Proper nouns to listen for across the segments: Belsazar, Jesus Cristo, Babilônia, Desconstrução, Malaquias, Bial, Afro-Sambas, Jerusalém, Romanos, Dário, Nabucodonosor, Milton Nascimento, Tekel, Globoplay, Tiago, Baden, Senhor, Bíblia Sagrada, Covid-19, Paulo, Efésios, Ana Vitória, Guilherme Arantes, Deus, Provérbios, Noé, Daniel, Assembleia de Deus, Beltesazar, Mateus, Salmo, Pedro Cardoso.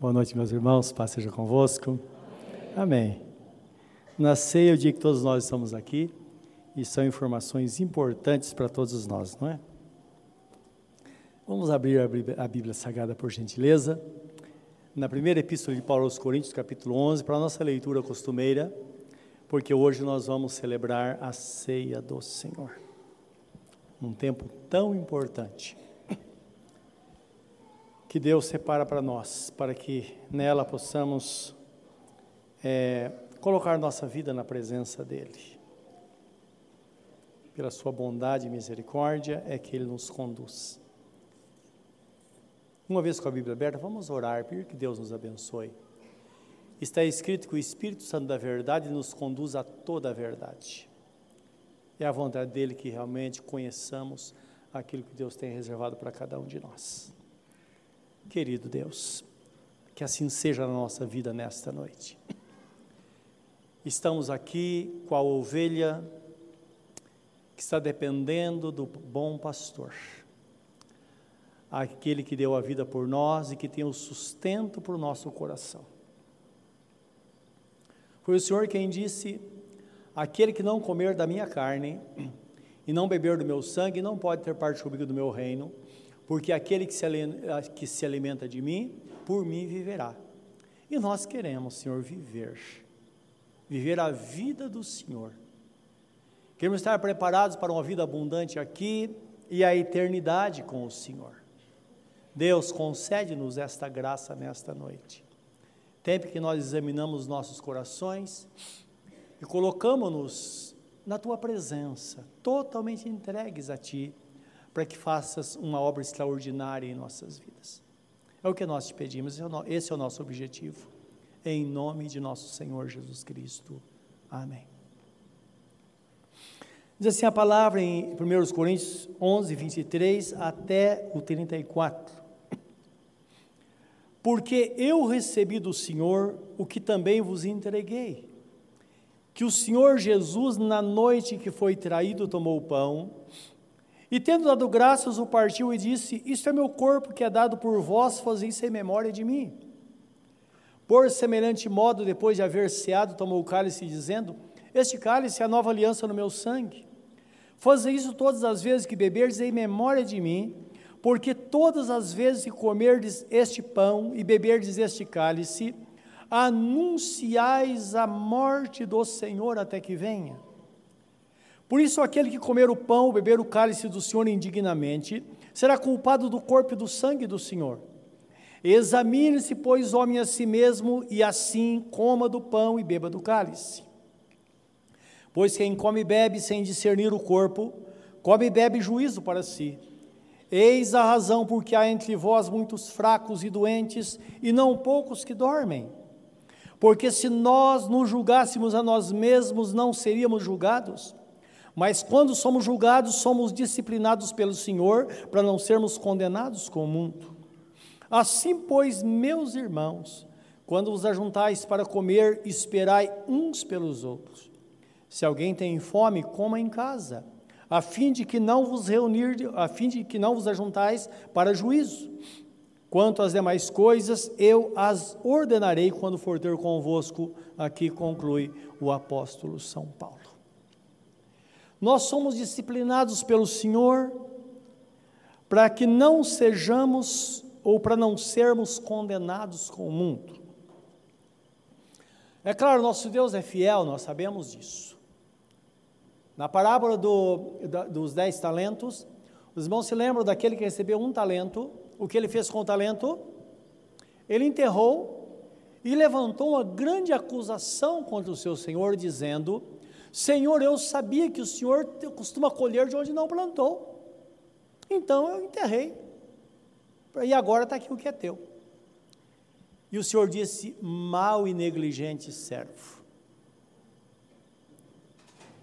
Boa noite, meus irmãos, paz seja convosco. Amém. Na ceia, o dia que todos nós estamos aqui, e são informações importantes para todos nós, não é? Vamos abrir a Bíblia Sagrada, por gentileza, na primeira epístola de Paulo aos Coríntios, capítulo 11, para a nossa leitura costumeira, porque hoje nós vamos celebrar a ceia do Senhor, num tempo tão importante, que Deus separa para nós, para que nela possamos colocar nossa vida na presença dEle. Pela sua bondade e misericórdia é que Ele nos conduz. Uma vez com a Bíblia aberta, vamos orar, pedir que Deus nos abençoe. Está escrito que o Espírito Santo da verdade nos conduz a toda a verdade. É a vontade dEle que realmente conheçamos aquilo que Deus tem reservado para cada um de nós. Querido Deus, que assim seja na nossa vida nesta noite. Estamos aqui com a ovelha que está dependendo do bom pastor. Aquele que deu a vida por nós e que tem o sustento para o nosso coração. Foi o Senhor quem disse: aquele que não comer da minha carne e não beber do meu sangue, não pode ter parte comigo do meu reino, porque aquele que se alimenta de mim, por mim viverá. E nós queremos, Senhor, viver a vida do Senhor. Queremos estar preparados para uma vida abundante aqui e a eternidade com o Senhor. Deus, concede-nos esta graça nesta noite. Tempo que nós examinamos nossos corações e colocamos-nos na Tua presença, totalmente entregues a Ti, para que faças uma obra extraordinária em nossas vidas. É o que nós te pedimos, esse é o nosso objetivo, em nome de nosso Senhor Jesus Cristo. Amém. Diz assim a palavra em 1 Coríntios 11, 23 até o 34. Porque eu recebi do Senhor o que também vos entreguei, que o Senhor Jesus, na noite que foi traído, tomou o pão, e tendo dado graças, o partiu e disse: isto é meu corpo que é dado por vós, fazei sem memória de mim. Por semelhante modo, depois de haver ceado, tomou o cálice, dizendo: este cálice é a nova aliança no meu sangue. Fazei isso todas as vezes que beberdes em memória de mim, porque todas as vezes que comerdes este pão e beberdes este cálice, anunciais a morte do Senhor até que venha. Por isso, aquele que comer o pão ou beber o cálice do Senhor indignamente, será culpado do corpo e do sangue do Senhor. Examine-se, pois, homem a si mesmo, e assim coma do pão e beba do cálice. Pois quem come e bebe sem discernir o corpo, come e bebe juízo para si. Eis a razão porque há entre vós muitos fracos e doentes, e não poucos que dormem. Porque se nós nos julgássemos a nós mesmos, não seríamos julgados. Mas quando somos julgados, somos disciplinados pelo Senhor, para não sermos condenados com o mundo. Assim, pois, meus irmãos, quando vos ajuntais para comer, esperai uns pelos outros. Se alguém tem fome, coma em casa, a fim de que não vos ajuntais para juízo. Quanto às demais coisas, eu as ordenarei quando for ter convosco. Aqui conclui o apóstolo São Paulo. Nós somos disciplinados pelo Senhor para que não sejamos ou para não sermos condenados com o mundo. É claro, nosso Deus é fiel, nós sabemos disso. Na parábola dos 10 talentos, os irmãos se lembram daquele que recebeu 1 talento, o que ele fez com o talento? Ele enterrou e levantou uma grande acusação contra o seu Senhor, dizendo: Senhor, eu sabia que o Senhor costuma colher de onde não plantou, então eu enterrei, e agora está aqui o que é teu. E o Senhor disse: mau e negligente servo.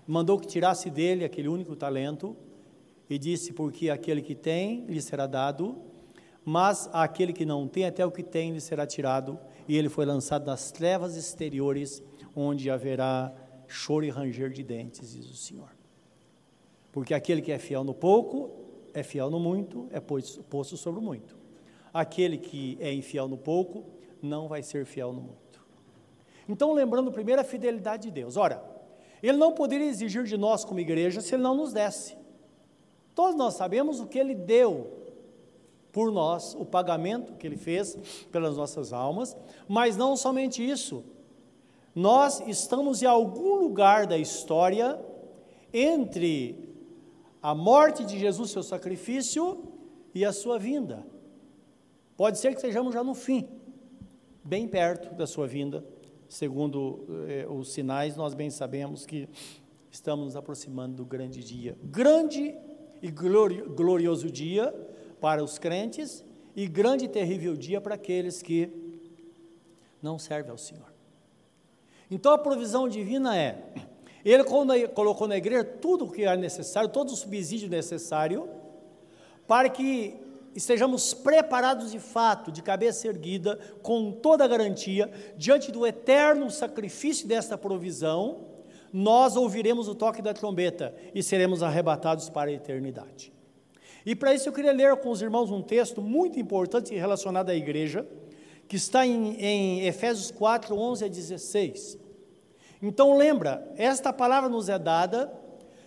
Mandou que tirasse dele aquele único talento, e disse: porque aquele que tem, lhe será dado, mas aquele que não tem, até o que tem, lhe será tirado, e ele foi lançado nas trevas exteriores, onde haverá choro e ranger de dentes, diz o Senhor. Porque aquele que é fiel no pouco, é fiel no muito, é posto sobre o muito. Aquele que é infiel no pouco, não vai ser fiel no mundo. Então, lembrando primeiro a fidelidade de Deus. Ora, Ele não poderia exigir de nós como igreja se Ele não nos desse. Todos nós sabemos o que Ele deu por nós, o pagamento que Ele fez pelas nossas almas, mas não somente isso. Nós estamos em algum lugar da história entre a morte de Jesus, seu sacrifício, e a sua vinda. Pode ser que estejamos já no fim, bem perto da sua vinda, segundo os sinais, nós bem sabemos que estamos nos aproximando do grande dia, grande e glorioso dia para os crentes, e grande e terrível dia para aqueles que não servem ao Senhor. Então a provisão divina é, Ele colocou na igreja tudo o que era necessário, todo o subsídio necessário, para que estejamos preparados de fato, de cabeça erguida, com toda a garantia, diante do eterno sacrifício desta provisão, nós ouviremos o toque da trombeta e seremos arrebatados para a eternidade. E para isso eu queria ler com os irmãos um texto muito importante relacionado à igreja, que está em Efésios 4, 11 a 16. Então lembra, esta palavra nos é dada,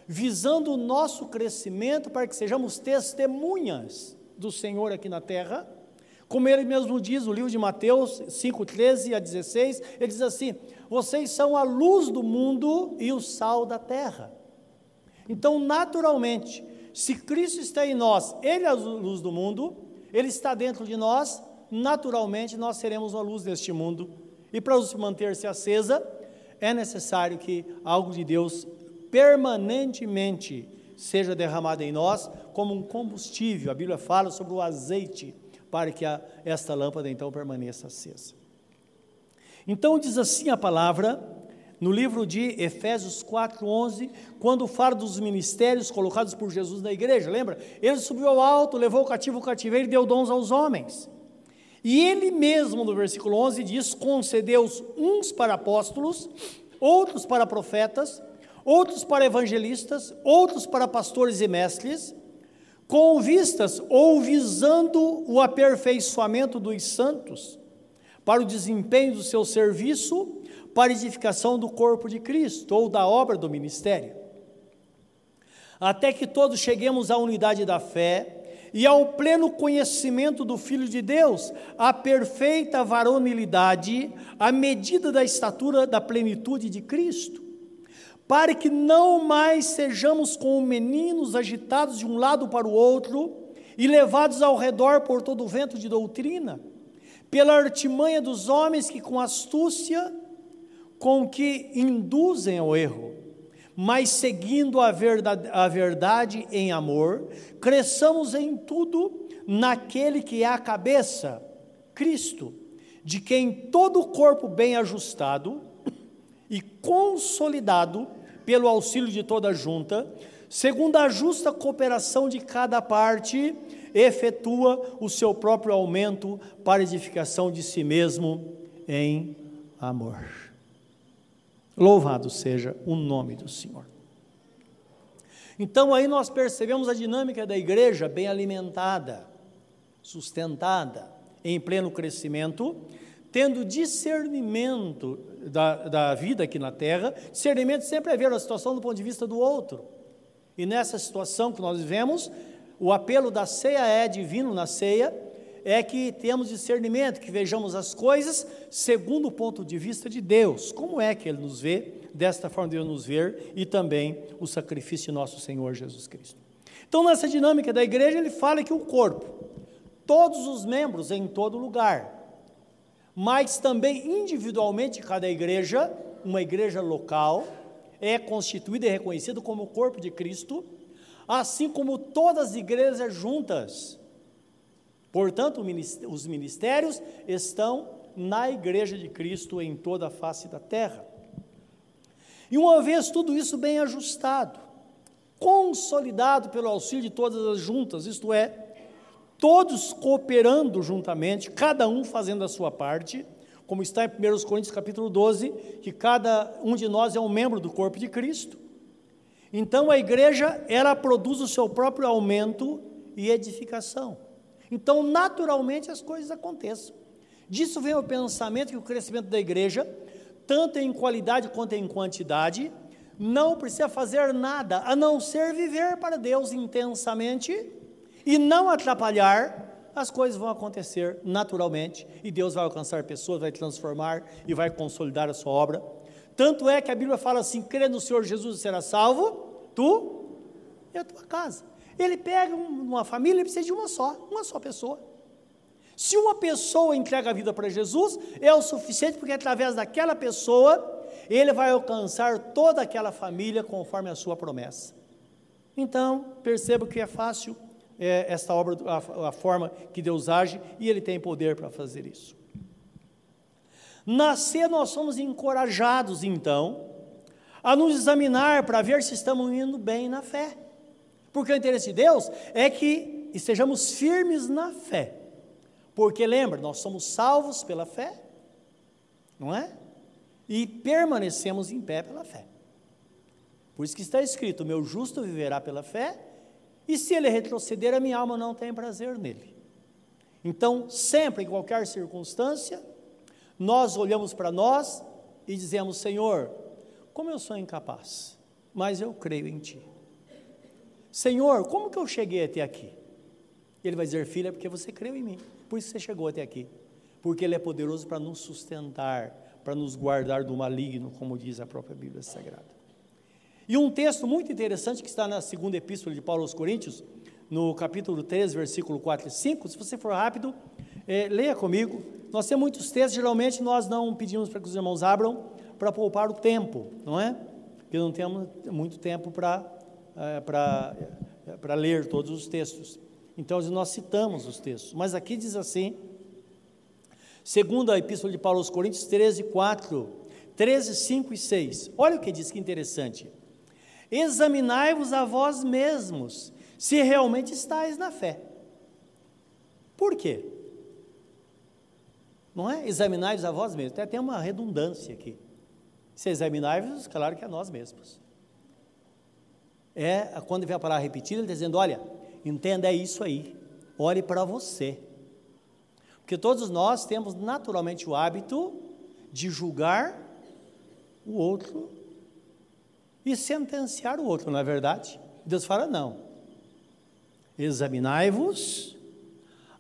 visando o nosso crescimento para que sejamos testemunhas do Senhor aqui na terra, como Ele mesmo diz, o livro de Mateus 5, 13 a 16, Ele diz assim, vocês são a luz do mundo e o sal da terra. Então naturalmente, se Cristo está em nós, Ele é a luz do mundo, Ele está dentro de nós, naturalmente nós seremos a luz deste mundo, e para manter-se acesa, é necessário que algo de Deus permanentemente seja derramada em nós como um combustível. A Bíblia fala sobre o azeite para que esta lâmpada então permaneça acesa. Então diz assim a palavra no livro de Efésios 4:11, quando fala dos ministérios colocados por Jesus na igreja, lembra? Ele subiu ao alto, levou o cativo cativeiro e deu dons aos homens. E ele mesmo no versículo 11 diz, concedeu-os uns para apóstolos, outros para profetas, outros para evangelistas, outros para pastores e mestres, com vistas ou visando o aperfeiçoamento dos santos, para o desempenho do seu serviço, para edificação do corpo de Cristo, ou da obra do ministério, até que todos cheguemos à unidade da fé, e ao pleno conhecimento do Filho de Deus, à perfeita varonilidade, à medida da estatura da plenitude de Cristo, para que não mais sejamos como meninos agitados de um lado para o outro e levados ao redor por todo o vento de doutrina, pela artimanha dos homens que com astúcia, com que induzem ao erro, mas seguindo a verdade em amor, cresçamos em tudo naquele que é a cabeça, Cristo, de quem todo o corpo bem ajustado e consolidado, pelo auxílio de toda a junta, segundo a justa cooperação de cada parte, efetua o seu próprio aumento para edificação de si mesmo em amor. Louvado seja o nome do Senhor. Então aí nós percebemos a dinâmica da igreja bem alimentada, sustentada, em pleno crescimento, tendo discernimento da vida aqui na terra. Discernimento sempre é ver a situação do ponto de vista do outro, e nessa situação que nós vivemos, o apelo da ceia é divino na ceia, é que temos discernimento, que vejamos as coisas segundo o ponto de vista de Deus, como é que Ele nos vê, desta forma Deus nos vê, e também o sacrifício de nosso Senhor Jesus Cristo. Então nessa dinâmica da igreja, Ele fala que o corpo, todos os membros em todo lugar, mas também individualmente cada igreja, uma igreja local, é constituída e reconhecida como o corpo de Cristo, assim como todas as igrejas juntas. Portanto, os ministérios estão na igreja de Cristo em toda a face da terra. E uma vez tudo isso bem ajustado, consolidado pelo auxílio de todas as juntas, isto é, todos cooperando juntamente, cada um fazendo a sua parte, como está em 1 Coríntios capítulo 12, que cada um de nós é um membro do corpo de Cristo. Então a igreja, ela produz o seu próprio aumento e edificação. Então naturalmente as coisas acontecem. Disso vem o pensamento que o crescimento da igreja, tanto em qualidade quanto em quantidade, não precisa fazer nada, a não ser viver para Deus intensamente e não atrapalhar. As coisas vão acontecer naturalmente, e Deus vai alcançar pessoas, vai transformar e vai consolidar a sua obra. Tanto é que a Bíblia fala assim: crê no Senhor Jesus e será salvo, tu e a tua casa. Ele pega uma família e precisa de uma só pessoa. Se uma pessoa entrega a vida para Jesus, é o suficiente, porque através daquela pessoa, ele vai alcançar toda aquela família conforme a sua promessa. Então, perceba que é fácil esta obra, a forma que Deus age, e Ele tem poder para fazer isso. Nós somos encorajados, então, a nos examinar para ver se estamos indo bem na fé, porque o interesse de Deus é que estejamos firmes na fé, porque lembra, nós somos salvos pela fé, não é? E permanecemos em pé pela fé. Por isso que está escrito: meu justo viverá pela fé, e se ele retroceder, a minha alma não tem prazer nele. Então, sempre, em qualquer circunstância, nós olhamos para nós e dizemos: Senhor, como eu sou incapaz, mas eu creio em Ti. Senhor, como que eu cheguei até aqui? Ele vai dizer: filho, é porque você creu em mim, por isso você chegou até aqui, porque Ele é poderoso para nos sustentar, para nos guardar do maligno, como diz a própria Bíblia Sagrada. E um texto muito interessante que está na segunda epístola de Paulo aos Coríntios, no capítulo 3, versículo 4 e 5, se você for rápido, leia comigo. Nós temos muitos textos, geralmente nós não pedimos para que os irmãos abram, para poupar o tempo, não é? Porque não temos muito tempo para ler todos os textos. Então nós citamos os textos, mas aqui diz assim, segunda epístola de Paulo aos Coríntios 13, 4, 13, 5 e 6, olha o que diz, que interessante: examinai-vos a vós mesmos, se realmente estáis na fé. Por quê? Não é? Examinai-vos a vós mesmos, tem uma redundância aqui. Se examinai-vos, claro que é nós mesmos. Quando vem a palavra repetida, ele está dizendo: olha, entenda isso aí, olhe para você. Porque todos nós temos naturalmente o hábito de julgar o outro e sentenciar o outro, não é verdade? Deus fala: não, examinai-vos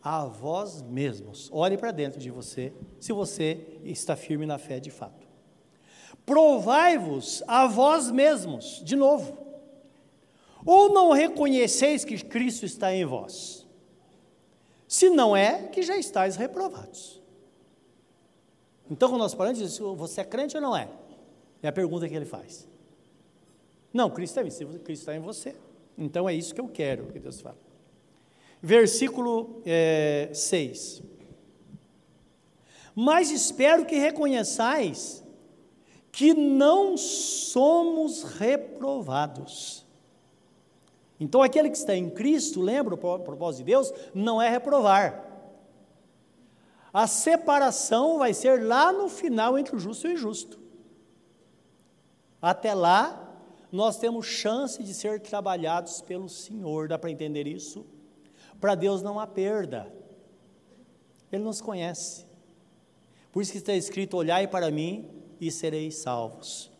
a vós mesmos, olhe para dentro de você, se você está firme na fé de fato. Provai-vos a vós mesmos, de novo, ou não reconheceis que Cristo está em vós? Se não é, que já estáis reprovados. Então, quando nós falamos, diz: você é crente ou não é? É a pergunta que ele faz. Não, Cristo está em você, então é isso que eu quero, que Deus fala. Versículo 6, mas espero que reconheçais que não somos reprovados. Então aquele que está em Cristo, lembra o propósito de Deus, não é reprovar. A separação vai ser lá no final entre o justo e o injusto. Até lá, nós temos chance de ser trabalhados pelo Senhor, dá para entender isso? Para Deus não há perda, Ele nos conhece, por isso que está escrito: olhai para mim e sereis salvos,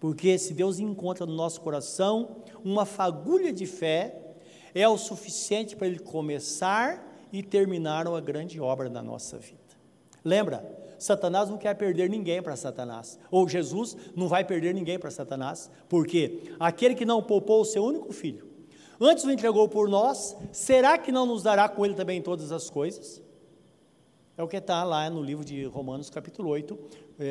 porque se Deus encontra no nosso coração uma fagulha de fé, é o suficiente para Ele começar e terminar uma grande obra na nossa vida. Lembra? Satanás não quer perder ninguém para Satanás, ou Jesus não vai perder ninguém para Satanás, porque aquele que não poupou o seu único filho, antes o entregou por nós, será que não nos dará com ele também todas as coisas? É o que está lá no livro de Romanos capítulo 8,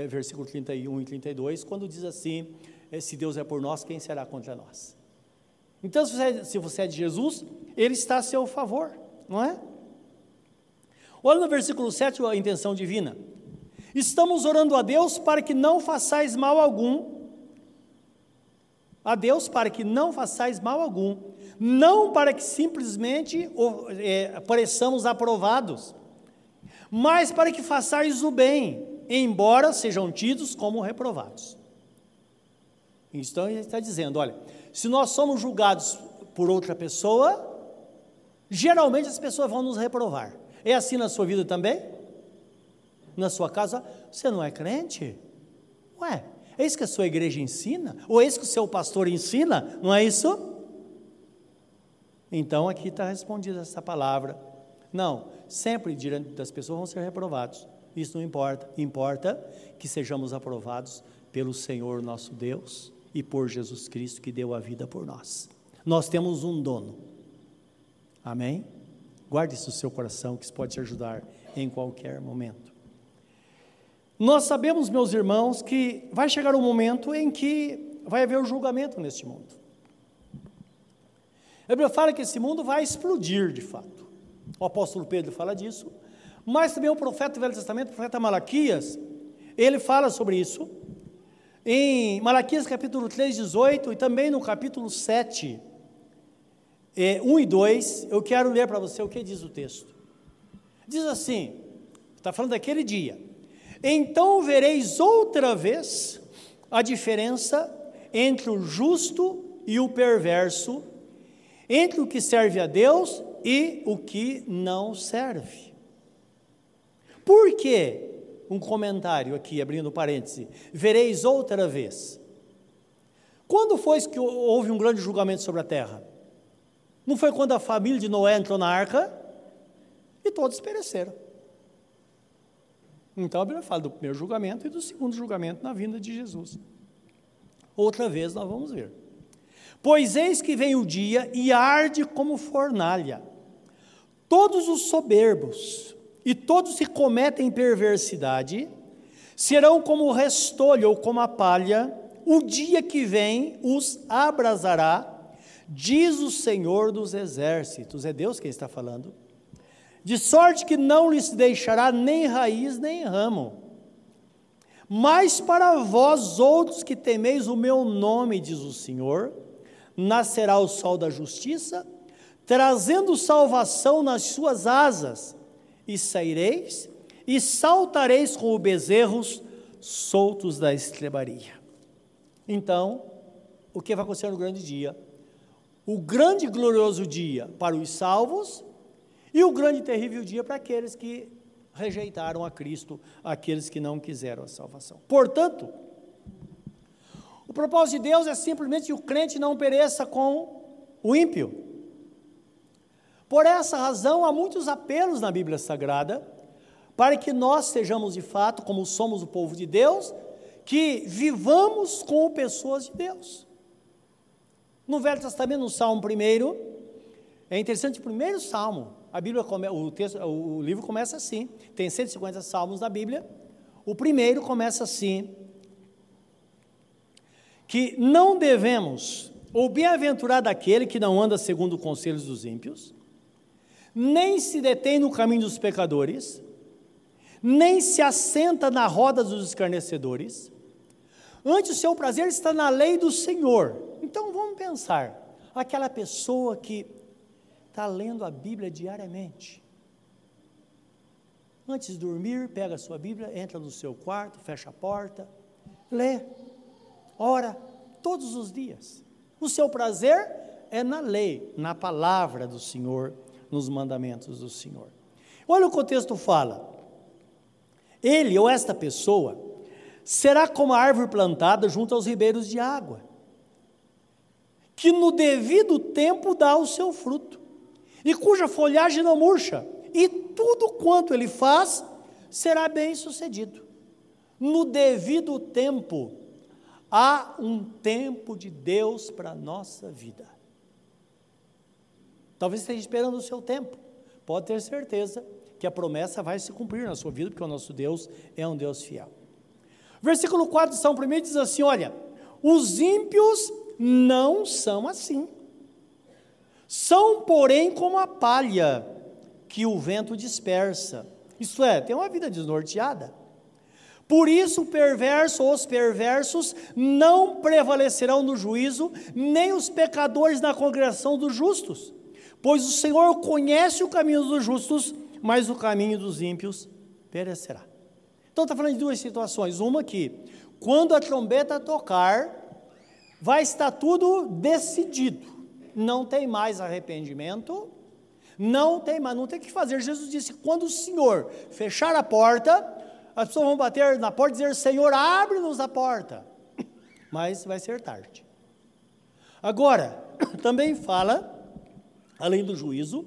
versículo 31 e 32, quando diz assim: se Deus é por nós, quem será contra nós? Então se você é de Jesus, ele está a seu favor, não é? Olha no versículo 7 a intenção divina: estamos orando a Deus para que não façais mal algum, não para que simplesmente pareçamos aprovados, mas para que façais o bem, embora sejam tidos como reprovados. Então ele está dizendo: olha, se nós somos julgados por outra pessoa, geralmente as pessoas vão nos reprovar. É assim na sua vida também? na sua casa, você não é crente? Ué, é isso que a sua igreja ensina? Ou é isso que o seu pastor ensina? Não é isso? Então, aqui está respondida essa palavra. Não, sempre diante das pessoas vão ser reprovados. Isso não importa. Importa que sejamos aprovados pelo Senhor nosso Deus e por Jesus Cristo, que deu a vida por nós. Nós temos um dono. Amém? Guarde isso no seu coração, que isso pode te ajudar em qualquer momento. Nós sabemos, meus irmãos, que vai chegar um momento em que vai haver o julgamento neste mundo. A Bíblia fala que esse mundo vai explodir de fato. O apóstolo Pedro fala disso, mas também o profeta do Velho Testamento, o profeta Malaquias, ele fala sobre isso, em Malaquias capítulo 3, 18, e também no capítulo 7, 1 e 2, eu quero ler para você o que diz o texto. Diz assim, está falando daquele dia: então vereis outra vez a diferença entre o justo e o perverso, entre o que serve a Deus e o que não serve. Por quê? Um comentário aqui, abrindo parêntese, vereis outra vez. Quando foi que houve um grande julgamento sobre a terra? Não foi quando a família de Noé entrou na arca e todos pereceram? Então a Bíblia fala do primeiro julgamento e do segundo julgamento na vinda de Jesus. Outra vez nós vamos ver. Pois eis que vem o dia e arde como fornalha, todos os soberbos e todos que cometem perversidade serão como o restolho ou como a palha, o dia que vem os abrasará, diz o Senhor dos exércitos. É Deus quem está falando, de sorte que não lhes deixará nem raiz nem ramo. Mas para vós outros que temeis o meu nome, diz o Senhor, nascerá o sol da justiça, trazendo salvação nas suas asas, e saireis, e saltareis como bezerros, soltos da estrebaria. Então, o que vai acontecer no grande dia? O grande e glorioso dia para os salvos, e o grande e terrível dia para aqueles que rejeitaram a Cristo, aqueles que não quiseram a salvação. Portanto, o propósito de Deus é simplesmente que o crente não pereça com o ímpio. Por essa razão, há muitos apelos na Bíblia Sagrada, para que nós sejamos de fato, como somos o povo de Deus, que vivamos como pessoas de Deus. No Velho Testamento, no Salmo 1, é interessante, o primeiro Salmo, a Bíblia o livro começa assim, tem 150 salmos na Bíblia, o primeiro começa assim, que não devemos, ou bem-aventurado aquele que não anda segundo os conselhos dos ímpios, nem se detém no caminho dos pecadores, nem se assenta na roda dos escarnecedores, antes o seu prazer está na lei do Senhor. Então vamos pensar, aquela pessoa que está lendo a Bíblia diariamente, antes de dormir, pega a sua Bíblia, entra no seu quarto, fecha a porta, lê, ora, todos os dias, o seu prazer é na lei, na palavra do Senhor, nos mandamentos do Senhor. Olha o que o texto fala: ele ou esta pessoa será como a árvore plantada junto aos ribeiros de água, que no devido tempo dá o seu fruto, e cuja folhagem não murcha, e tudo quanto ele faz será bem sucedido. No devido tempo. Há um tempo de Deus para a nossa vida. Talvez esteja esperando o seu tempo. Pode ter certeza que a promessa vai se cumprir na sua vida, porque o nosso Deus é um Deus fiel. Versículo 4 de Salmo 1 diz assim, olha, os ímpios não são assim. São, porém, como a palha que o vento dispersa. Isto é, tem uma vida desnorteada. Por isso o perverso ou os perversos não prevalecerão no juízo, nem os pecadores na congregação dos justos, pois o Senhor conhece o caminho dos justos, mas o caminho dos ímpios perecerá. Então está falando de duas situações, uma que quando a trombeta tocar, vai estar tudo decidido, não tem mais arrependimento, não tem mais, não tem o que fazer. Jesus disse, quando o Senhor fechar a porta, as pessoas vão bater na porta e dizer, Senhor, abre-nos a porta, mas vai ser tarde. Agora, também fala, além do juízo,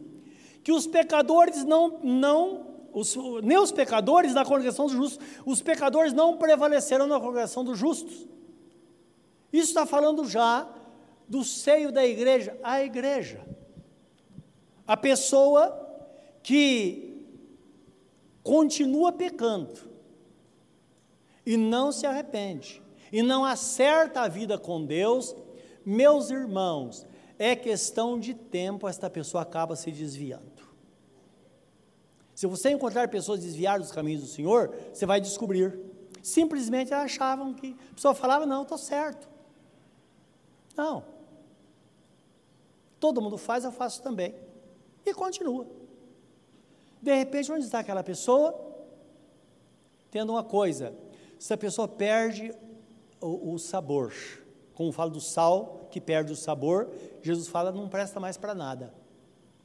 que os pecadores nem os pecadores na congregação dos justos, os pecadores não prevaleceram na congregação dos justos. Isso está falando já do seio da igreja, a igreja. A pessoa que continua pecando e não se arrepende, e não acerta a vida com Deus, meus irmãos, é questão de tempo, esta pessoa acaba se desviando. Se você encontrar pessoas desviadas dos caminhos do Senhor, você vai descobrir. Simplesmente elas achavam que, a pessoa falava, não, estou certo. Não. Todo mundo faz, eu faço também. E continua. De repente, onde está aquela pessoa? Tendo uma coisa, se a pessoa perde o sabor, como fala do sal, que perde o sabor, Jesus fala, não presta mais para nada.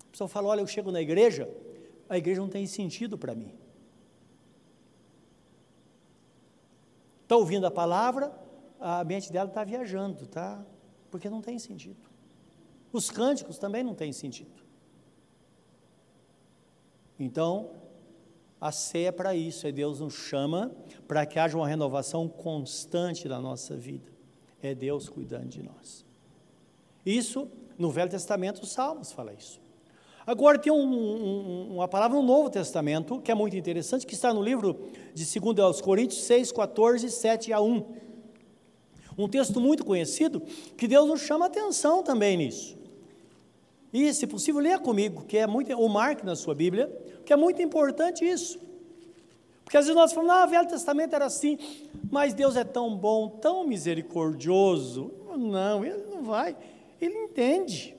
A pessoa fala, olha, eu chego na igreja, a igreja não tem sentido para mim. Está ouvindo a palavra, a mente dela está viajando, tá? Porque não tem sentido. Os cânticos também não têm sentido. Então, a ceia é para isso, é Deus nos chama para que haja uma renovação constante da nossa vida, é Deus cuidando de nós. Isso, no Velho Testamento, os Salmos falam isso. Agora tem uma palavra no Novo Testamento, que é muito interessante, que está no livro de 2 aos Coríntios 6:14-7-1, um texto muito conhecido, que Deus nos chama a atenção também nisso. E, se possível, leia comigo, que é muito, ou marque na sua Bíblia, que é muito importante isso. Porque às vezes nós falamos, o Velho Testamento era assim, mas Deus é tão bom, tão misericordioso. Não, Ele não vai, Ele entende.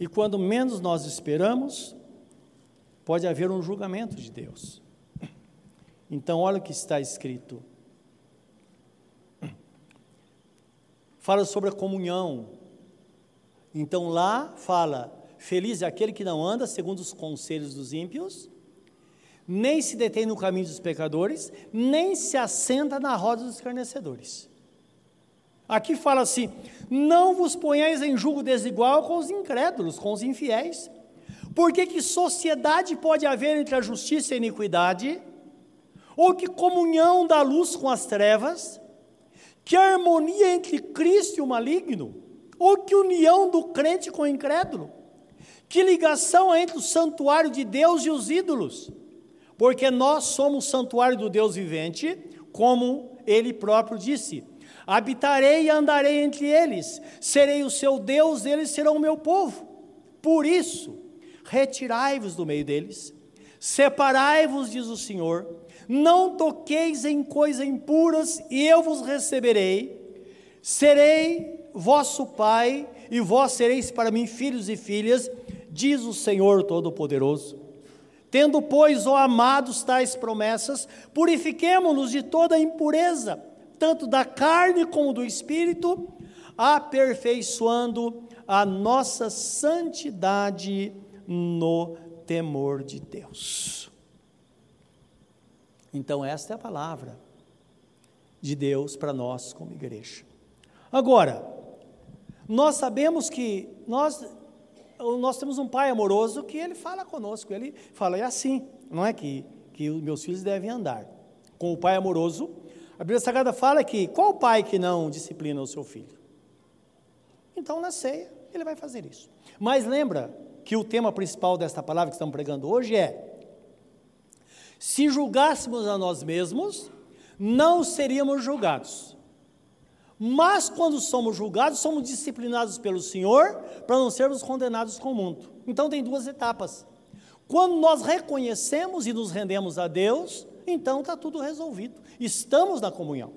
E quando menos nós esperamos, pode haver um julgamento de Deus. Então, olha o que está escrito. Fala sobre a comunhão, então lá fala, feliz é aquele que não anda segundo os conselhos dos ímpios, nem se detém no caminho dos pecadores, nem se assenta na roda dos escarnecedores. Aqui fala assim, não vos ponhais em julgo desigual com os incrédulos, com os infiéis, porque que sociedade pode haver entre a justiça e a iniquidade, ou que comunhão da luz com as trevas, que harmonia entre Cristo e o maligno, ou que união do crente com o incrédulo, que ligação entre o santuário de Deus e os ídolos, porque nós somos o santuário do Deus vivente, como Ele próprio disse, habitarei e andarei entre eles, serei o seu Deus, eles serão o meu povo, por isso, retirai-vos do meio deles, separai-vos, diz o Senhor, não toqueis em coisas impuras, e eu vos receberei, serei vosso Pai, e vós sereis para mim filhos e filhas, diz o Senhor Todo-Poderoso. Tendo, pois, ó amados, tais promessas, purifiquemo-nos de toda impureza, tanto da carne como do espírito, aperfeiçoando a nossa santidade no temor de Deus. Então, esta é a palavra de Deus para nós como igreja. Agora, nós sabemos que nós temos um Pai amoroso que Ele fala conosco, Ele fala, é assim, não é que os meus filhos devem andar. Com o Pai amoroso, a Bíblia Sagrada fala que, qual Pai que não disciplina o seu filho? Então, na ceia, Ele vai fazer isso. Mas lembra que o tema principal desta palavra que estamos pregando hoje é, se julgássemos a nós mesmos, não seríamos julgados, mas quando somos julgados, somos disciplinados pelo Senhor, para não sermos condenados com o mundo. Então tem duas etapas, quando nós reconhecemos e nos rendemos a Deus, então está tudo resolvido, estamos na comunhão,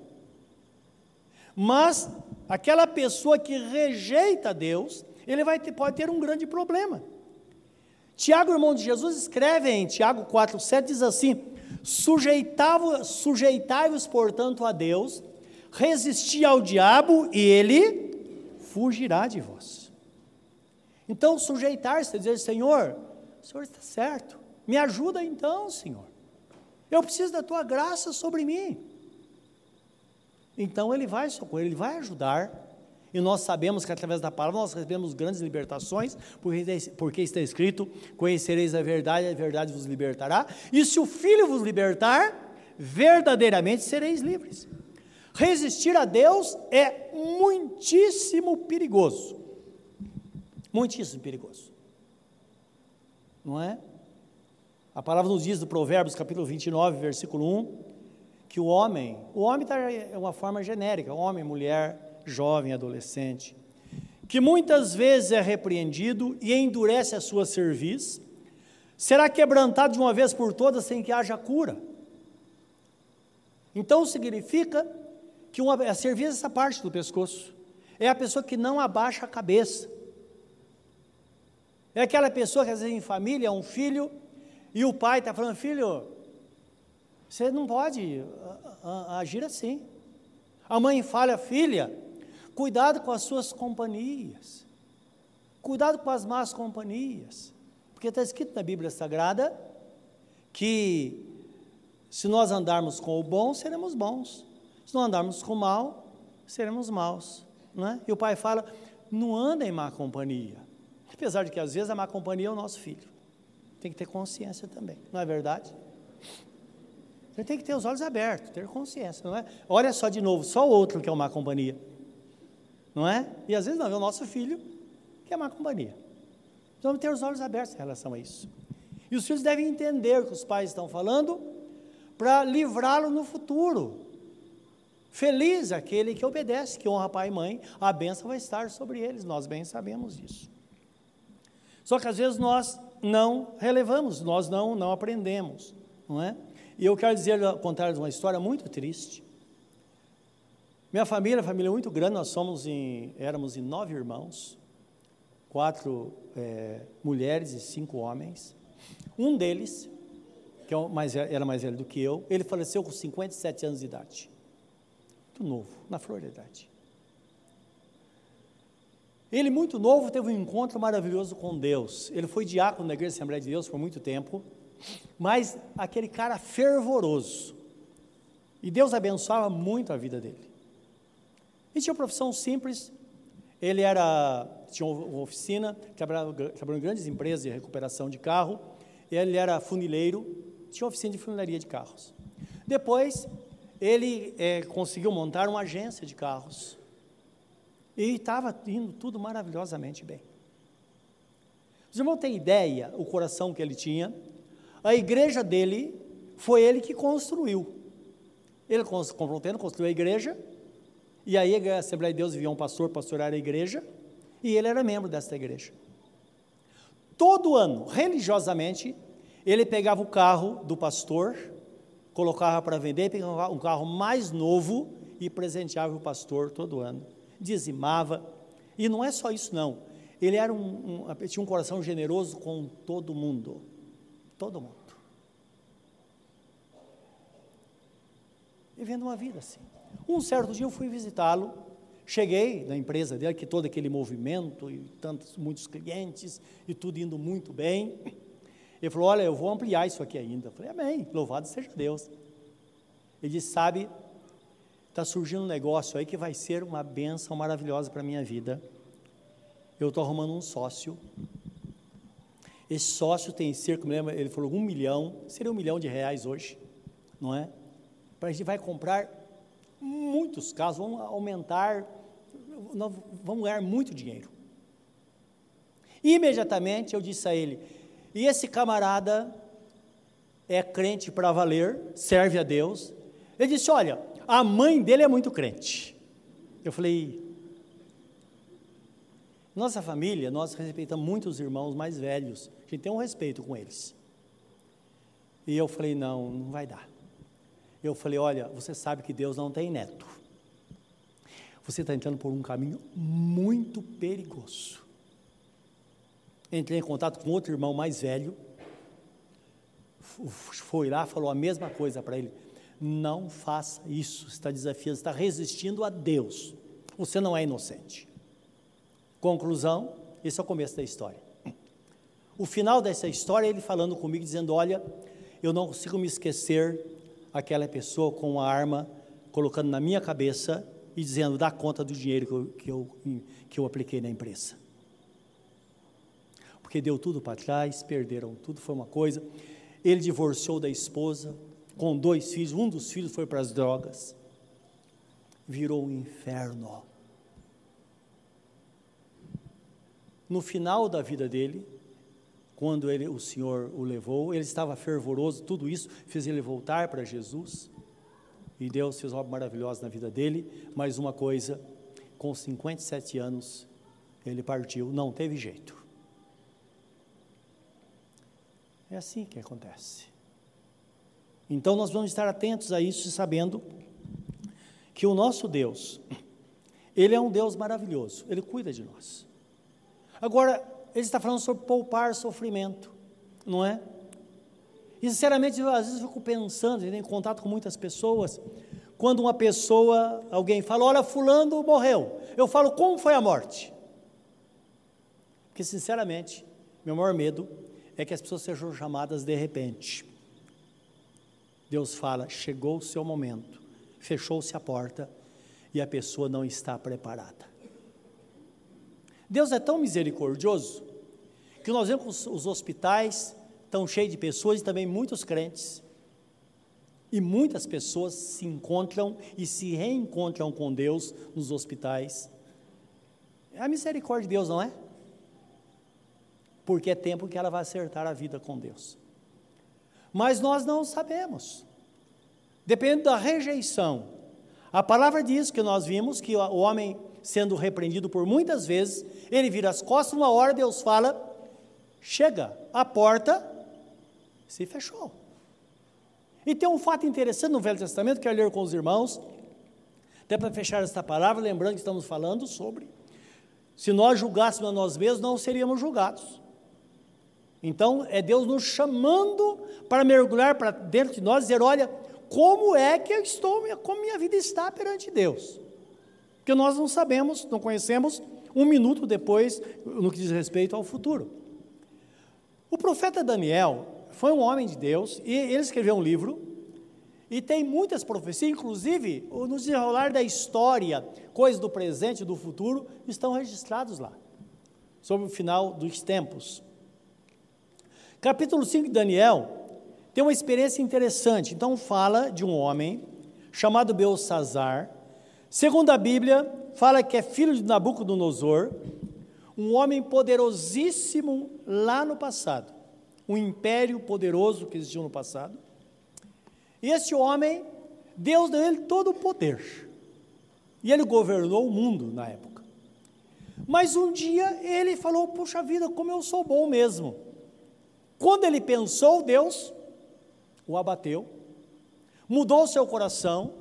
mas aquela pessoa que rejeita Deus, ele pode ter um grande problema. Tiago, irmão de Jesus, escreve em Tiago 4:7, diz assim, sujeitai-vos, portanto, a Deus, resisti ao diabo e ele fugirá de vós. Então, sujeitar-se, dizer, Senhor, o Senhor está certo, Me ajuda então, Senhor. Eu preciso da tua graça sobre mim. Então ele vai socorrer, ele vai ajudar. E nós sabemos que através da palavra nós recebemos grandes libertações, porque está escrito: conhecereis a verdade vos libertará. E se o Filho vos libertar, verdadeiramente sereis livres. Resistir a Deus é muitíssimo perigoso. Muitíssimo perigoso. Não é? A palavra nos diz do Provérbios, capítulo 29, versículo 1, que o homem está em uma forma genérica, homem, mulher, jovem, adolescente, que muitas vezes é repreendido e endurece a sua cerviz, será quebrantado de uma vez por todas sem que haja cura. Então significa que a cerviz é essa parte do pescoço, é a pessoa que não abaixa a cabeça, é aquela pessoa que às vezes em família é um filho, e o pai está falando: filho, você não pode agir assim. A mãe fala: filha, cuidado com as suas companhias, cuidado com as más companhias, porque está escrito na Bíblia Sagrada que se nós andarmos com o bom, seremos bons, se não andarmos com o mal, seremos maus, não é? E o pai fala: não anda em má companhia, apesar de que às vezes a má companhia é o nosso filho, tem que ter consciência também, não é verdade? Você tem que ter os olhos abertos, ter consciência, não é? Olha só de novo, só o outro que é uma má companhia, não é? E às vezes não, é o nosso filho que é má companhia. Precisamos ter os olhos abertos em relação a isso. E os filhos devem entender o que os pais estão falando para livrá-lo no futuro. Feliz aquele que obedece, que honra pai e mãe, a bênção vai estar sobre eles, nós bem sabemos isso. Só que às vezes nós não relevamos, nós não aprendemos, não é? E eu quero dizer, contar uma história muito triste. Minha família, a família é muito grande, nós éramos em 9 irmãos, 4 mulheres e 5 homens. Um deles, que era mais velho do que eu, ele faleceu com 57 anos de idade, muito novo, na flor da idade. Ele, muito novo, teve um encontro maravilhoso com Deus. Ele foi diácono da Igreja Assembleia de Deus por muito tempo, mas aquele cara fervoroso, e Deus abençoava muito a vida dele. E tinha uma profissão simples, ele tinha uma oficina, trabalhava em grandes empresas de recuperação de carro, ele era funileiro, tinha uma oficina de funilaria de carros. Depois, ele conseguiu montar uma agência de carros, e estava indo tudo maravilhosamente bem. Os irmãos têm ideia o coração que ele tinha. A igreja dele, foi ele que construiu. Ele construiu a igreja, e aí a Assembleia de Deus enviou um pastor pastorar a igreja, e ele era membro dessa igreja. Todo ano, religiosamente, ele pegava o carro do pastor, colocava para vender, pegava um carro mais novo, e presenteava o pastor todo ano, dizimava. E não é só isso não, ele era tinha um coração generoso com todo mundo. Todo mundo. Vivendo uma vida assim. Um certo dia eu fui visitá-lo, cheguei na empresa dele, que todo aquele movimento, e muitos clientes, e tudo indo muito bem. Ele falou: olha, eu vou ampliar isso aqui ainda. Eu falei: amém, louvado seja Deus. Ele disse: sabe, está surgindo um negócio aí que vai ser uma bênção maravilhosa para a minha vida. Eu estou arrumando um sócio. Esse sócio tem cerca, me lembro, ele falou 1 milhão, seria 1 milhão de reais hoje, não é? A gente vai comprar muitos carros, vamos aumentar, nós vamos ganhar muito dinheiro. E imediatamente eu disse a ele: e esse camarada é crente para valer, serve a Deus? Ele disse: olha, a mãe dele é muito crente. Eu falei: nossa família, nós respeitamos muito os irmãos mais velhos, a gente tem um respeito com eles. E eu falei: não vai dar. Eu falei: olha, você sabe que Deus não tem neto, você está entrando por um caminho muito perigoso. Entrei em contato com outro irmão mais velho, foi lá, falou a mesma coisa para ele: não faça isso, você está desafiando, você está resistindo a Deus, você não é inocente. Conclusão, esse é o começo da história. o final dessa história, ele falando comigo, dizendo, olha, eu não consigo me esquecer aquela pessoa com a arma, colocando na minha cabeça e dizendo, dá conta do dinheiro que eu apliquei na empresa. Porque deu tudo para trás, perderam tudo, foi uma coisa. Ele divorciou da esposa, com 2 filhos, um dos filhos foi para as drogas. Virou um inferno. No final da vida dele, quando o Senhor o levou, ele estava fervoroso, tudo isso fez ele voltar para Jesus, e Deus fez uma obra maravilhosa na vida dele, mas uma coisa, com 57 anos, ele partiu, não teve jeito. É assim que acontece. Então nós vamos estar atentos a isso, sabendo que o nosso Deus, Ele é um Deus maravilhoso, Ele cuida de nós. Agora, Ele está falando sobre poupar sofrimento, não é? E sinceramente, às vezes eu fico pensando, em contato com muitas pessoas, quando uma pessoa, alguém fala, olha, fulano morreu, eu falo, como foi a morte? Porque sinceramente, meu maior medo é que as pessoas sejam chamadas de repente. Deus fala, chegou o seu momento, fechou-se a porta, e a pessoa não está preparada. Deus é tão misericordioso, que nós vemos os hospitais tão cheios de pessoas, e também muitos crentes, e muitas pessoas se encontram, e se reencontram com Deus, nos hospitais. É a misericórdia de Deus, não é? Porque é tempo que ela vai acertar a vida com Deus. Mas nós não sabemos, dependendo da rejeição, a palavra diz que nós vimos, que o homem sendo repreendido por muitas vezes, ele vira as costas, uma hora Deus fala, chega, a porta se fechou. E tem um fato interessante no Velho Testamento, que eu quero ler com os irmãos, até para fechar esta palavra, lembrando que estamos falando sobre, se nós julgássemos a nós mesmos, não seríamos julgados. Então, é Deus nos chamando para mergulhar para dentro de nós e dizer, olha, como é que eu estou, como minha vida está perante Deus? Porque nós não sabemos, não conhecemos um minuto depois, no que diz respeito ao futuro. O profeta Daniel foi um homem de Deus, e ele escreveu um livro, e tem muitas profecias, inclusive, no desenrolar da história, coisas do presente e do futuro, estão registrados lá, sobre o final dos tempos. Capítulo 5 de Daniel tem uma experiência interessante, então fala de um homem chamado Belsazar, segundo a Bíblia, fala que é filho de Nabucodonosor, um homem poderosíssimo lá no passado, um império poderoso que existiu no passado, e este homem, Deus deu ele todo o poder, e ele governou o mundo na época, mas um dia ele falou, puxa vida, como eu sou bom mesmo. Quando ele pensou, Deus o abateu, mudou o seu coração,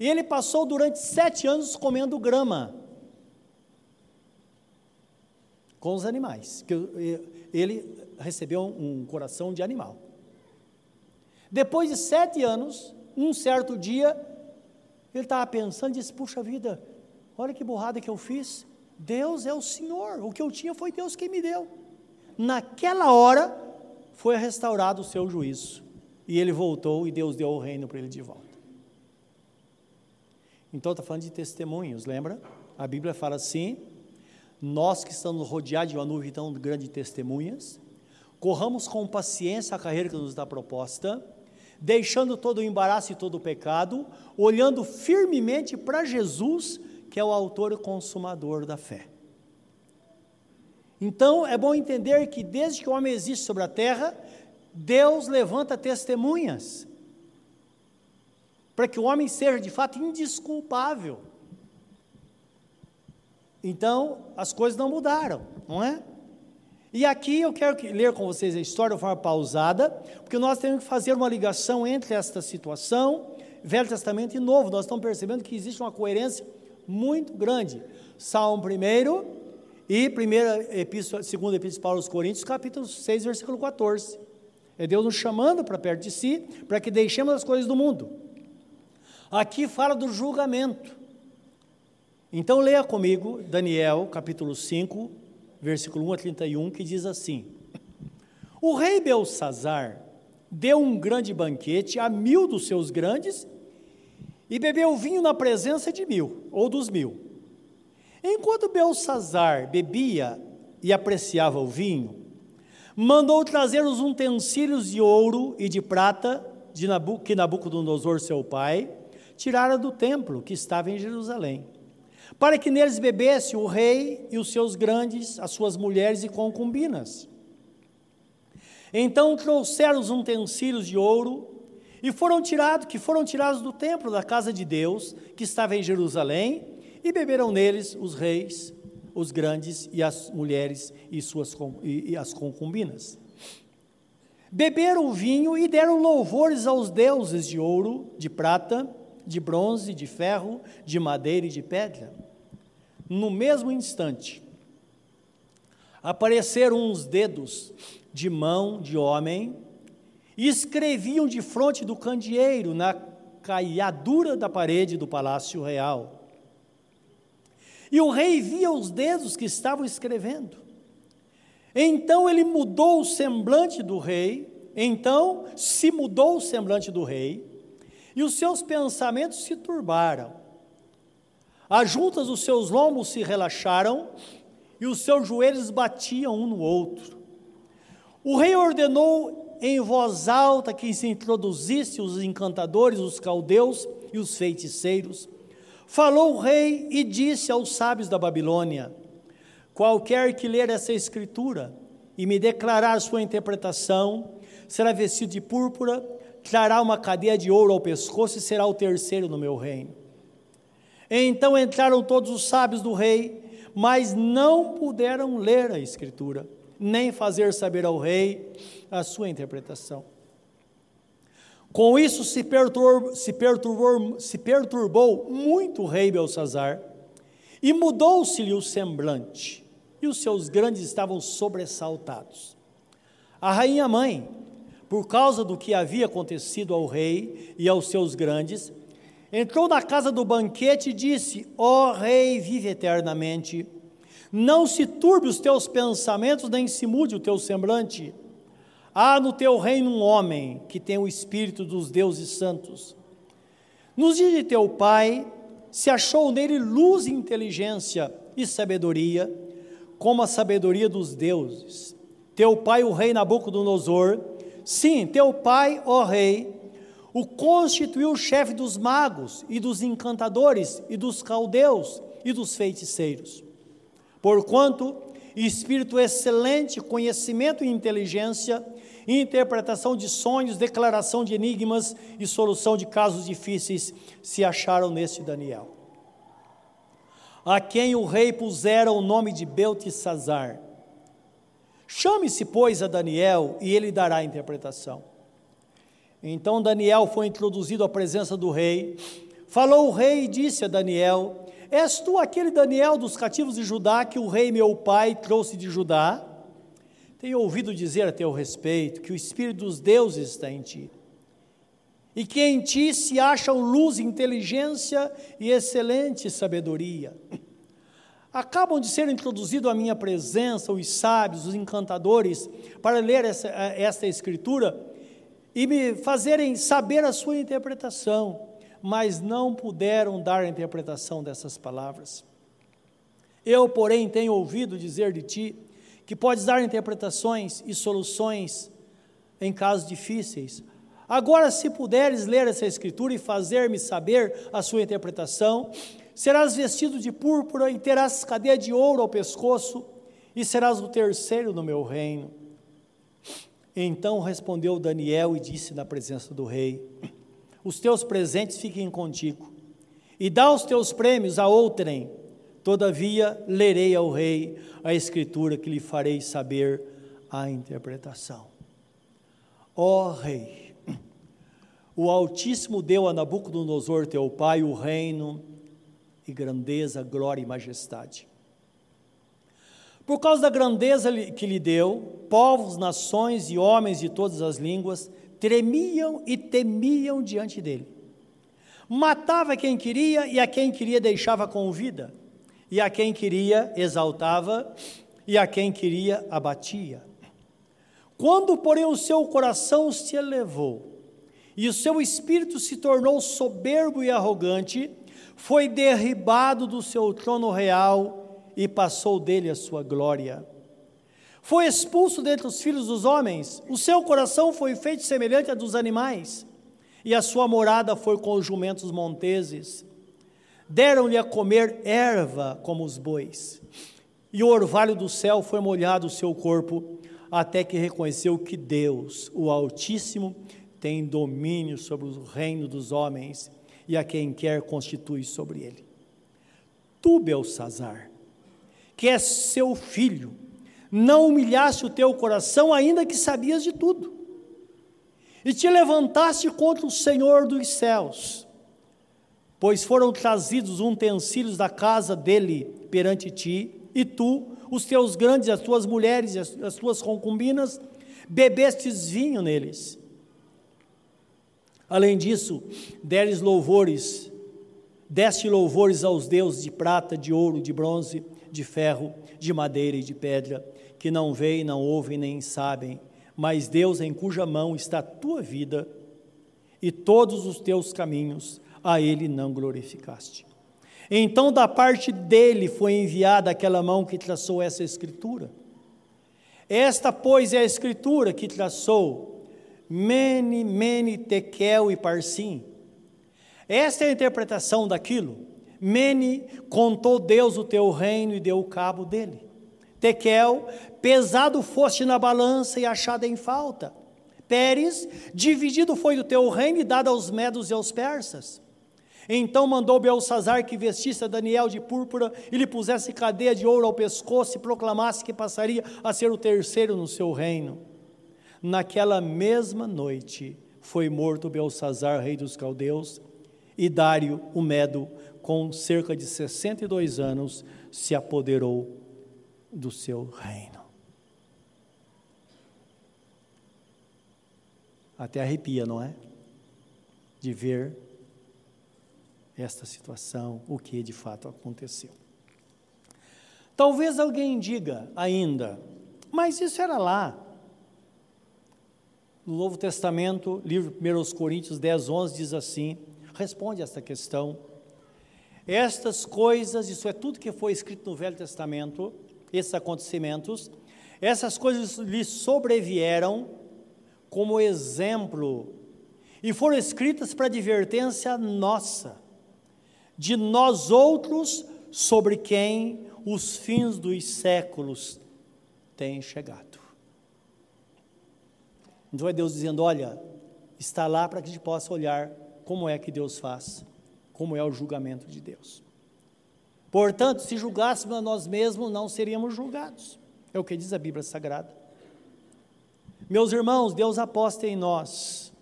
e ele passou durante 7 anos comendo grama, com os animais, porque ele recebeu um coração de animal. Depois de 7 anos, um certo dia, ele estava pensando e disse, puxa vida, olha que burrada que eu fiz, Deus é o Senhor, o que eu tinha foi Deus quem me deu. Naquela hora, foi restaurado o seu juízo, e ele voltou, e Deus deu o reino para ele de volta. Então, está falando de testemunhos, lembra? A Bíblia fala assim, nós que estamos rodeados de uma nuvem tão grande de testemunhas, corramos com paciência a carreira que nos está proposta, deixando todo o embaraço e todo o pecado, olhando firmemente para Jesus, que é o autor e consumador da fé. Então, é bom entender que desde que o homem existe sobre a terra, Deus levanta testemunhas, para que o homem seja de fato indesculpável. Então, as coisas não mudaram, não é? E aqui eu quero ler com vocês a história de forma pausada, porque nós temos que fazer uma ligação entre esta situação, Velho Testamento e Novo, nós estamos percebendo que existe uma coerência muito grande. Salmo 1, e segunda epístola de Paulo aos Coríntios, capítulo 6, versículo 14, é Deus nos chamando para perto de si, para que deixemos as coisas do mundo. Aqui fala do julgamento, então leia comigo, Daniel, capítulo 5, versículo 1 a 31, que diz assim, O rei Belsazar deu um grande banquete a 1000 dos seus grandes e bebeu vinho na presença de 1000, ou dos 1000. Enquanto Belsazar bebia e apreciava o vinho, mandou trazer os utensílios de ouro e de prata que Nabucodonosor, seu pai, tirara do templo que estava em Jerusalém, para que neles bebesse o rei e os seus grandes, as suas mulheres e concubinas. Então trouxeram os utensílios de ouro e foram tirados do templo da casa de Deus, que estava em Jerusalém, e beberam neles os reis, os grandes e as mulheres e as concubinas. Beberam o vinho e deram louvores aos deuses de ouro, de prata, de bronze, de ferro, de madeira e de pedra. No mesmo instante, apareceram uns dedos de mão de homem, e escreviam de fronte do candeeiro, na caiadura da parede do palácio real. E o rei via os dedos que estavam escrevendo. Então se mudou o semblante do rei, e os seus pensamentos se turbaram. As juntas dos seus lombos se relaxaram, e os seus joelhos batiam um no outro. O rei ordenou em voz alta que se introduzisse os encantadores, os caldeus e os feiticeiros. Falou o rei e disse aos sábios da Babilônia: qualquer que ler essa escritura e me declarar sua interpretação, será vestido de púrpura, trará uma cadeia de ouro ao pescoço e será o terceiro no meu reino. Então entraram todos os sábios do rei, mas não puderam ler a escritura, nem fazer saber ao rei a sua interpretação. Com isso se perturbou muito o rei Belsazar, e mudou-se-lhe o semblante, e os seus grandes estavam sobressaltados. A rainha mãe, por causa do que havia acontecido ao rei e aos seus grandes, entrou na casa do banquete e disse: ó rei, vive eternamente, não se turbe os teus pensamentos, nem se mude o teu semblante. Há no teu reino um homem que tem o espírito dos deuses santos. Nos dias de teu pai, se achou nele luz, inteligência e sabedoria, como a sabedoria dos deuses. Teu pai, o rei Nabucodonosor, sim, teu pai, ó rei, o constituiu chefe dos magos e dos encantadores e dos caldeus e dos feiticeiros. Porquanto, espírito excelente, conhecimento e inteligência, interpretação de sonhos, declaração de enigmas e solução de casos difíceis se acharam neste Daniel, a quem o rei pusera o nome de Beltesazar. Chame-se, pois, a Daniel, e ele dará a interpretação. Então Daniel foi introduzido à presença do rei. Falou o rei e disse a Daniel: és tu aquele Daniel dos cativos de Judá, que o rei meu pai trouxe de Judá? Tenho ouvido dizer a teu respeito que o Espírito dos deuses está em ti, e que em ti se acham luz, inteligência e excelente sabedoria. Acabam de ser introduzidos à minha presença os sábios, os encantadores, para ler esta escritura e me fazerem saber a sua interpretação, mas não puderam dar a interpretação dessas palavras. Eu, porém, tenho ouvido dizer de ti que podes dar interpretações e soluções em casos difíceis. Agora, se puderes ler essa escritura e fazer-me saber a sua interpretação, serás vestido de púrpura e terás cadeia de ouro ao pescoço, e serás o terceiro no meu reino. Então respondeu Daniel e disse na presença do rei: os teus presentes fiquem contigo, e dá os teus prêmios a outrem. Todavia lerei ao rei a escritura, que lhe farei saber a interpretação. Ó rei, o Altíssimo deu a Nabucodonosor teu pai o reino e grandeza, glória e majestade. Por causa da grandeza que lhe deu, povos, nações e homens de todas as línguas tremiam e temiam diante dele. Matava quem queria, e a quem queria deixava com vida, e a quem queria exaltava, e a quem queria abatia. Quando, porém, o seu coração se elevou, e o seu espírito se tornou soberbo e arrogante, foi derribado do seu trono real e passou dele a sua glória. Foi expulso dentre os filhos dos homens, o seu coração foi feito semelhante a dos animais, e a sua morada foi com os jumentos monteses. Deram-lhe a comer erva como os bois, e o orvalho do céu foi molhado o seu corpo, até que reconheceu que Deus, o Altíssimo, tem domínio sobre o reino dos homens, e a quem quer constitui sobre ele. Tu, Belsazar, que és seu filho, não humilhaste o teu coração, ainda que sabias de tudo, e te levantaste contra o Senhor dos céus, pois foram trazidos utensílios da casa dele perante ti, e tu, os teus grandes, as tuas mulheres, as tuas concubinas, bebestes vinho neles. Além disso, deste louvores aos deuses de prata, de ouro, de bronze, de ferro, de madeira e de pedra, que não veem, não ouvem, nem sabem, mas Deus em cuja mão está a tua vida e todos os teus caminhos, a ele não glorificaste. Então da parte dele foi enviada aquela mão que traçou essa escritura. Esta, pois, é a escritura que traçou Mene, Mene, Tekel e Parsim. Esta é a interpretação daquilo. Mene, contou Deus o teu reino e deu o cabo dele. Tekel, pesado foste na balança e achado em falta. Pérez, dividido foi do teu reino e dado aos medos e aos persas. Então mandou Belsazar que vestisse a Daniel de púrpura e lhe pusesse cadeia de ouro ao pescoço e proclamasse que passaria a ser o terceiro no seu reino. Naquela mesma noite foi morto Belsazar, rei dos caldeus, e Dário, o Medo, com cerca de 62 anos, se apoderou do seu reino. Até arrepia, não é? De ver esta situação, o que de fato aconteceu. Talvez alguém diga ainda, mas isso era lá, no Novo Testamento, livro 1 Coríntios 10, 11, diz assim, responde esta questão, estas coisas, isso é tudo que foi escrito no Velho Testamento, esses acontecimentos, essas coisas lhe sobrevieram como exemplo, e foram escritas para advertência nossa, de nós outros, sobre quem os fins dos séculos têm chegado. Então é Deus dizendo, olha, está lá para que a gente possa olhar como é que Deus faz, como é o julgamento de Deus. Portanto, se julgássemos a nós mesmos, não seríamos julgados. É o que diz a Bíblia Sagrada. Meus irmãos, Deus aposta em nós.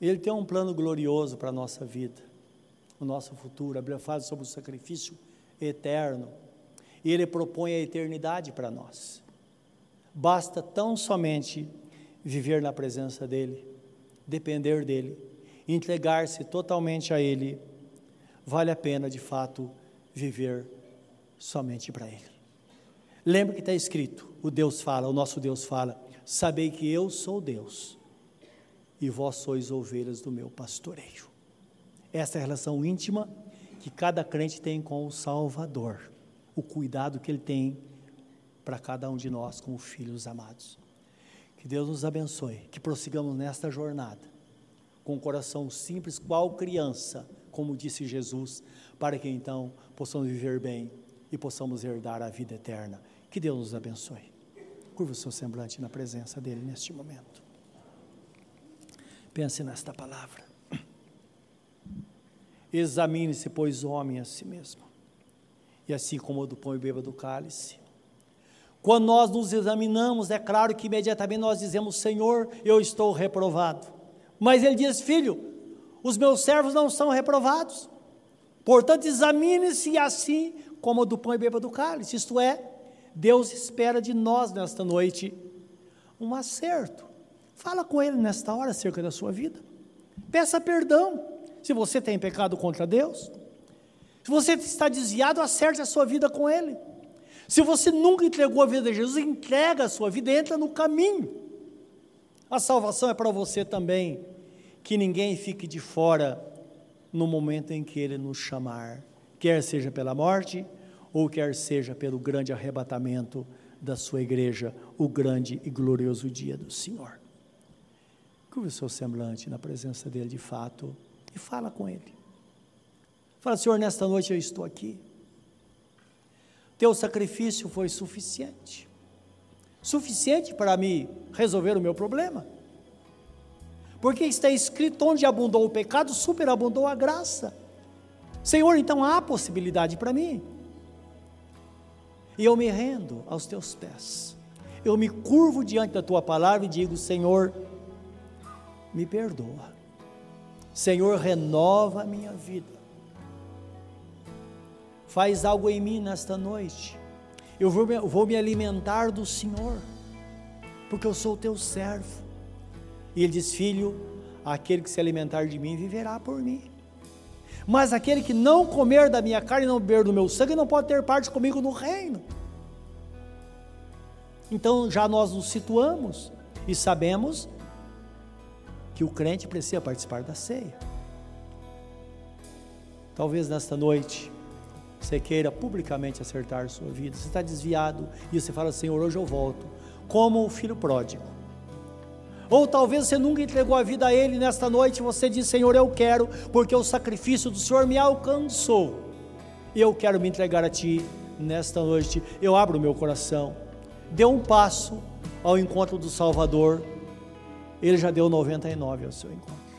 Ele tem um plano glorioso para a nossa vida, o nosso futuro. A Bíblia fala sobre o sacrifício eterno. E Ele propõe a eternidade para nós. Basta tão somente viver na presença dEle, depender dEle, entregar-se totalmente a Ele, vale a pena de fato viver somente para Ele. Lembre que está escrito, o Deus fala, o nosso Deus fala, sabei que eu sou Deus, e vós sois ovelhas do meu pastoreio. Essa é a relação íntima que cada crente tem com o Salvador, o cuidado que Ele tem para cada um de nós como filhos amados. Que Deus nos abençoe, que prossigamos nesta jornada, com o coração simples, qual criança, como disse Jesus, para que então possamos viver bem e possamos herdar a vida eterna. Que Deus nos abençoe. Curva o seu semblante na presença dEle neste momento. Pense nesta palavra. Examine-se, pois, o homem a si mesmo, e assim como do pão e beba do cálice. Quando nós nos examinamos, é claro que imediatamente nós dizemos, Senhor, eu estou reprovado. Mas Ele diz, filho, os meus servos não são reprovados. Portanto, examine-se assim como do pão e beba do cálice. Isto é, Deus espera de nós nesta noite um acerto. Fala com Ele nesta hora acerca da sua vida. Peça perdão. Se você tem pecado contra Deus, se você está desviado, acerte a sua vida com Ele. Se você nunca entregou a vida a Jesus, entrega a sua vida, entra no caminho. A salvação é para você também, que ninguém fique de fora no momento em que Ele nos chamar, quer seja pela morte, ou quer seja pelo grande arrebatamento da sua igreja, o grande e glorioso dia do Senhor. Curva o seu semblante na presença dEle de fato, e fala com Ele. Fala, Senhor, nesta noite eu estou aqui, Teu sacrifício foi suficiente para me resolver o meu problema, porque está escrito, onde abundou o pecado, superabundou a graça. Senhor, então há possibilidade para mim, e eu me rendo aos Teus pés, eu me curvo diante da Tua palavra e digo, Senhor, me perdoa, Senhor, renova a minha vida, faz algo em mim nesta noite, eu vou me alimentar do Senhor, porque eu sou Teu servo. E Ele diz, filho, aquele que se alimentar de mim, viverá por mim, mas aquele que não comer da minha carne, e não beber do meu sangue, não pode ter parte comigo no reino. Então já nós nos situamos, e sabemos, que o crente precisa participar da ceia. Talvez nesta noite, você queira publicamente acertar sua vida, você está desviado, e você fala, Senhor, hoje eu volto, como o filho pródigo. Ou talvez você nunca entregou a vida a Ele, nesta noite você diz, Senhor, eu quero, porque o sacrifício do Senhor me alcançou, e eu quero me entregar a Ti, nesta noite, eu abro o meu coração, dê um passo ao encontro do Salvador, Ele já deu 99 ao seu encontro.